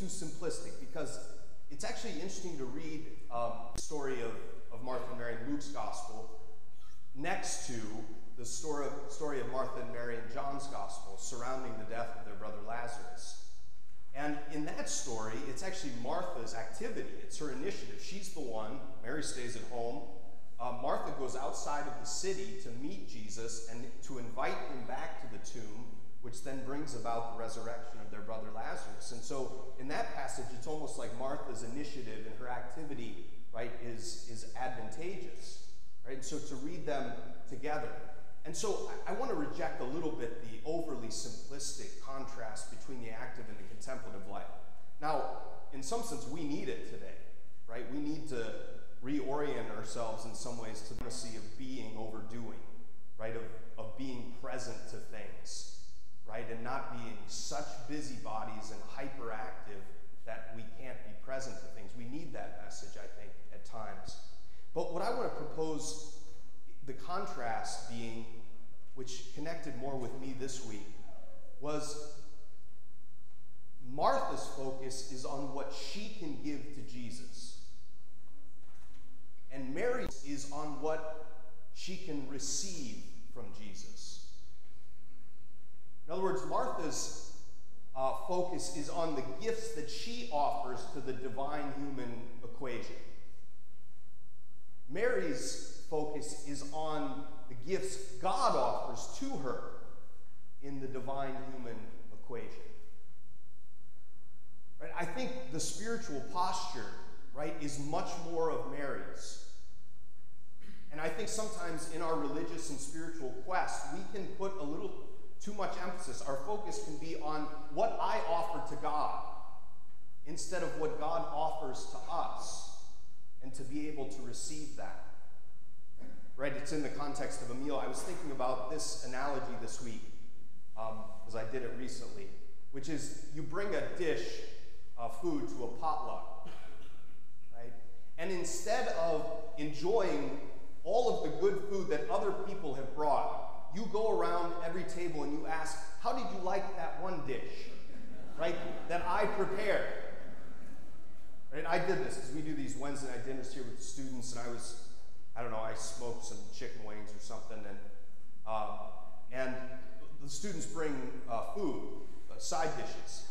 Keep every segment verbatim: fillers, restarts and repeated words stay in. too simplistic, because it's actually interesting to read um, the story of, of Martha and Mary in Luke's Gospel next to the story of, story of Martha and Mary in John's Gospel surrounding the death of their brother Lazarus. And in that story, it's actually Martha's activity. It's her initiative. She's the one. Mary stays at home. Uh, Martha goes outside of the city to meet Jesus and to invite him back to the tomb, which then brings about the resurrection of their brother Lazarus. And so in that passage, it's almost like Martha's initiative and her activity, right, is, is advantageous, right? And so to read them together. And so I, I want to reject a little bit the overly simplistic contrast between the active and the contemplative life. Now, in some sense, we need it today, right? We need to reorient ourselves in some ways to the fantasy of being overdoing, right, of, of being present to things, right, and not being such busybodies and hyperactive that we can't be present to things. We need that message, I think, at times. But what I want to propose, the contrast being, which connected more with me this week, was Martha's focus is on what she can give to Jesus. And Mary's is on what she can receive from Jesus. In other words, Martha's uh, focus is on the gifts that she offers to the divine human equation. Mary's focus is on the gifts God offers to her in the divine human equation. Right? I think the spiritual posture, right, is much more of Mary's. And I think sometimes in our religious and spiritual quest, we can put a little too much emphasis. Our focus can be on what I offer to God instead of what God offers to us, and to be able to receive that. Right? It's in the context of a meal. I was thinking about this analogy this week, um, as I did it recently, which is you bring a dish of food to a potluck, right? And instead of enjoying all of the good food that other people have brought, you go around every table and you ask, how did you like that one dish, right, that I prepared? Right? I did this because we do these Wednesday night dinners here with the students, and I was, I don't know, I smoked some chicken wings or something, and uh, and the students bring uh, food, uh, side dishes.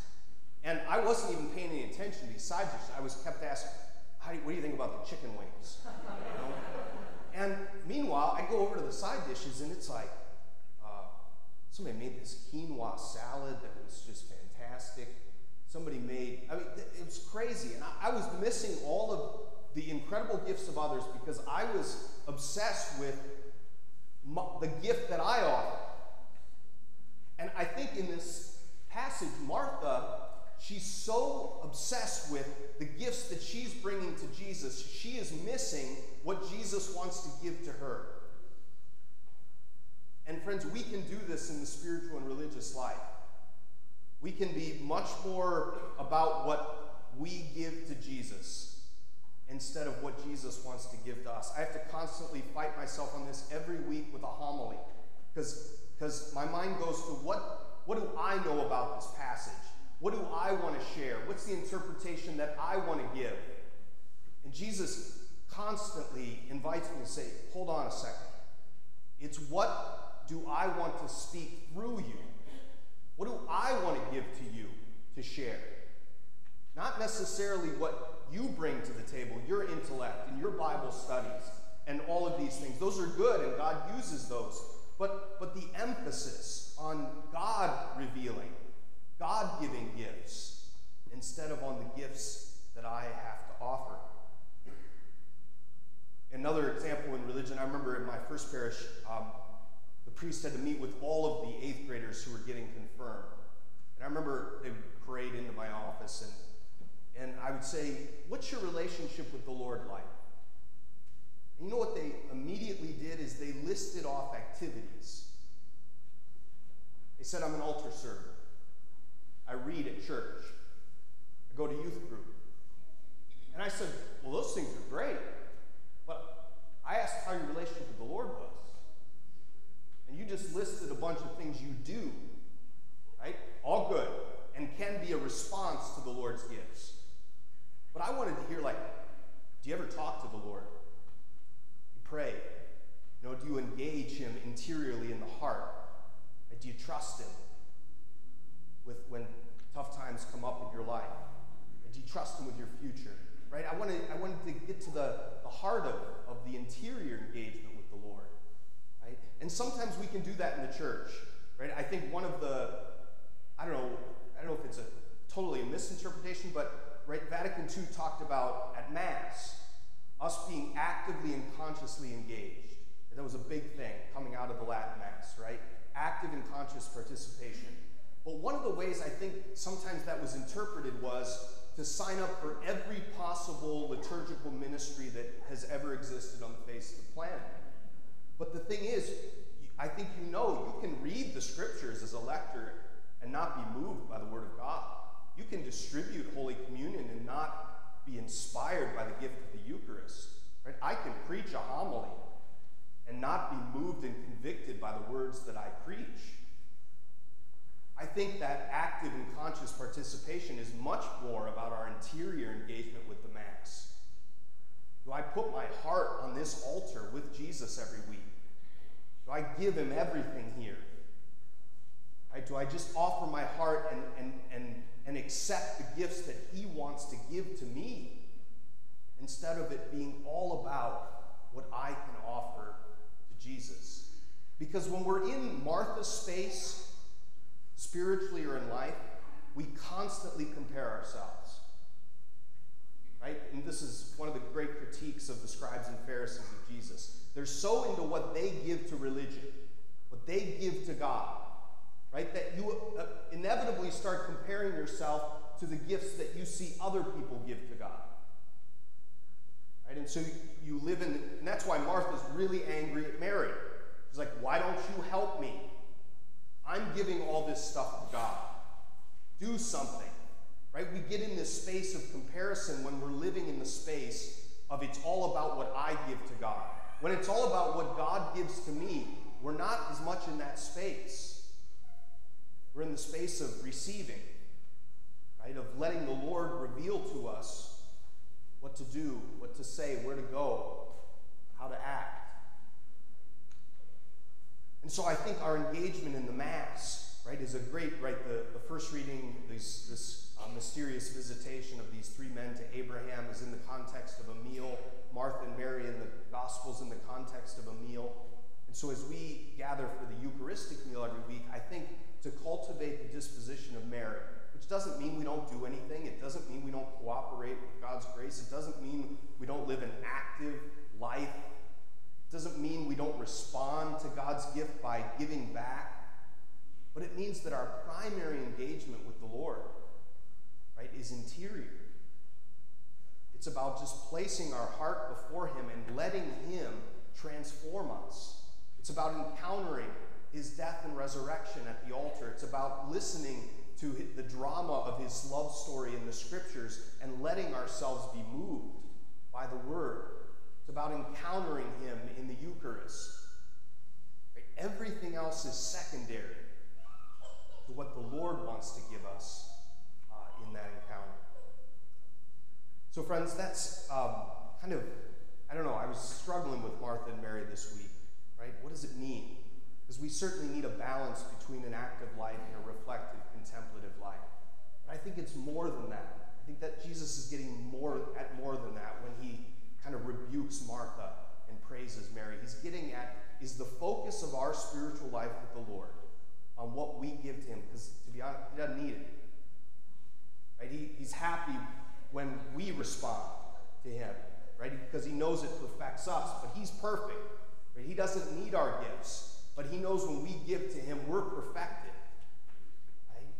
And I wasn't even paying any attention to these side dishes. I was kept asking, how do you, what do you think about the chicken wings? You know? And meanwhile, I go over to the side dishes, and it's like, somebody made this quinoa salad that was just fantastic. Somebody made, I mean, it was crazy. And I, I was missing all of the incredible gifts of others because I was obsessed with my, the gift that I offered. And I think in this passage, Martha, she's so obsessed with the gifts that she's bringing to Jesus, she is missing what Jesus wants to give to her. And friends, we can do this in the spiritual and religious life. We can be much more about what we give to Jesus instead of what Jesus wants to give to us. I have to constantly fight myself on this every week with a homily, because because my mind goes to what, what do I know about this passage? What do I want to share? What's the interpretation that I want to give? And Jesus constantly invites me to say, hold on a second. It's what do I want to speak through you? What do I want to give to you to share? Not necessarily what you bring to the table, your intellect and your Bible studies and all of these things. Those are good, and God uses those. But, but the emphasis on God revealing, God giving gifts, instead of on the gifts that I have to offer. Another example in religion, I remember in my first parish, um, the priest had to meet with all of the eighth graders who were getting confirmed. And I remember they would parade into my office, and, and I would say, what's your relationship with the Lord like? And you know what they immediately did is they listed off activities. They said, I'm an altar server. I read at church. I go to youth group. And I said, well, those things are great. But I asked how your relationship with the Lord was. And you just listed a bunch of things you do, right? All good. and can be a response to the Lord's gifts. But I wanted to hear, like, do you ever talk to the Lord? You pray. You know, do you engage him interiorly in the heart? Do you trust him with when tough times come up in your life? Do you trust him with your future? Right? I wanted, I wanted to get to the, the heart of, of the interior engagement with the Lord. Right? And sometimes we can do that in the church. Right? I think one of the, I don't know, I don't know if it's a totally a misinterpretation, but right, Vatican Two talked about at Mass, us being actively and consciously engaged. That was a big thing coming out of the Latin Mass, right? Active and conscious participation. But one of the ways I think sometimes that was interpreted was to sign up for every possible liturgical ministry that has ever existed on the face of the planet. But the thing is, I think you know, you can read the scriptures as a lector and not be moved by the Word of God. You can distribute Holy Communion and not be inspired by the gift of the Eucharist. Right? I can preach a homily and not be moved and convicted by the words that I preach. I think that active and conscious participation is much more about our interior engagement with the Mass. Do I put my heart on this altar with Jesus every week? Do I give him everything here? Right? Do I just offer my heart and, and, and, and accept the gifts that he wants to give to me instead of it being all about what I can offer to Jesus? Because when we're in Martha's space, spiritually or in life, we constantly compare ourselves, right? And this is one of the great critiques of the scribes and Pharisees of Jesus. They're so into what they give to religion, what they give to God, right? That you inevitably start comparing yourself to the gifts that you see other people give to God, right? And so you live in, and that's why Martha's really angry at Mary. She's like, why don't you help me? I'm giving all this stuff to God. Do something, right? We get in this space of comparison when we're living in the space of it's all about what I give to God. When it's all about what God gives to me, we're not as much in that space. We're in the space of receiving, right? Of letting the Lord reveal to us what to do, what to say, where to go, how to act. And so I think our engagement in the Mass, right, is a great, right, the, the first reading, this, this uh, mysterious visitation of these three men to Abraham is in the context of a meal, Martha and Mary in the Gospels in the context of a meal. And so as we gather for the Eucharistic meal every week, I think to cultivate the disposition of Mary, which doesn't mean we don't do anything. It doesn't mean we don't cooperate with God's grace. It doesn't mean we don't live an active life. Doesn't mean we don't respond to God's gift by giving back, but it means that our primary engagement with the Lord, right, is interior. It's about just placing our heart before him and letting him transform us. It's about encountering his death and resurrection at the altar. It's about listening to the drama of his love story in the scriptures and letting ourselves be moved by the word. It's about encountering him in the Eucharist. Right? Everything else is secondary to what the Lord wants to give us uh, in that encounter. So friends, that's um, kind of, I don't know, I was struggling with Martha and Mary this week, right? What does it mean? Because we certainly need a balance between an active life and a reflective, contemplative life. But I think it's more than that. I think that Jesus is getting more at more than that when he kind of rebukes Martha and praises Mary. He's getting at, is the focus of our spiritual life with the Lord on what we give to him? Because to be honest, he doesn't need it. Right? He, he's happy when we respond to him, right? Because he knows it perfects us, but he's perfect. Right? He doesn't need our gifts, but he knows when we give to him, we're perfected. Right?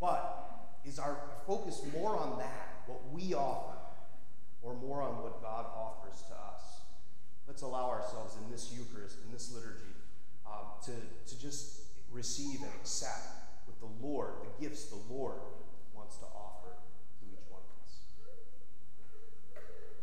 But is our focus more on that, what we offer, or more on what God offers to us? Let's allow ourselves in this Eucharist, in this liturgy, um, to, to just receive and accept with the Lord.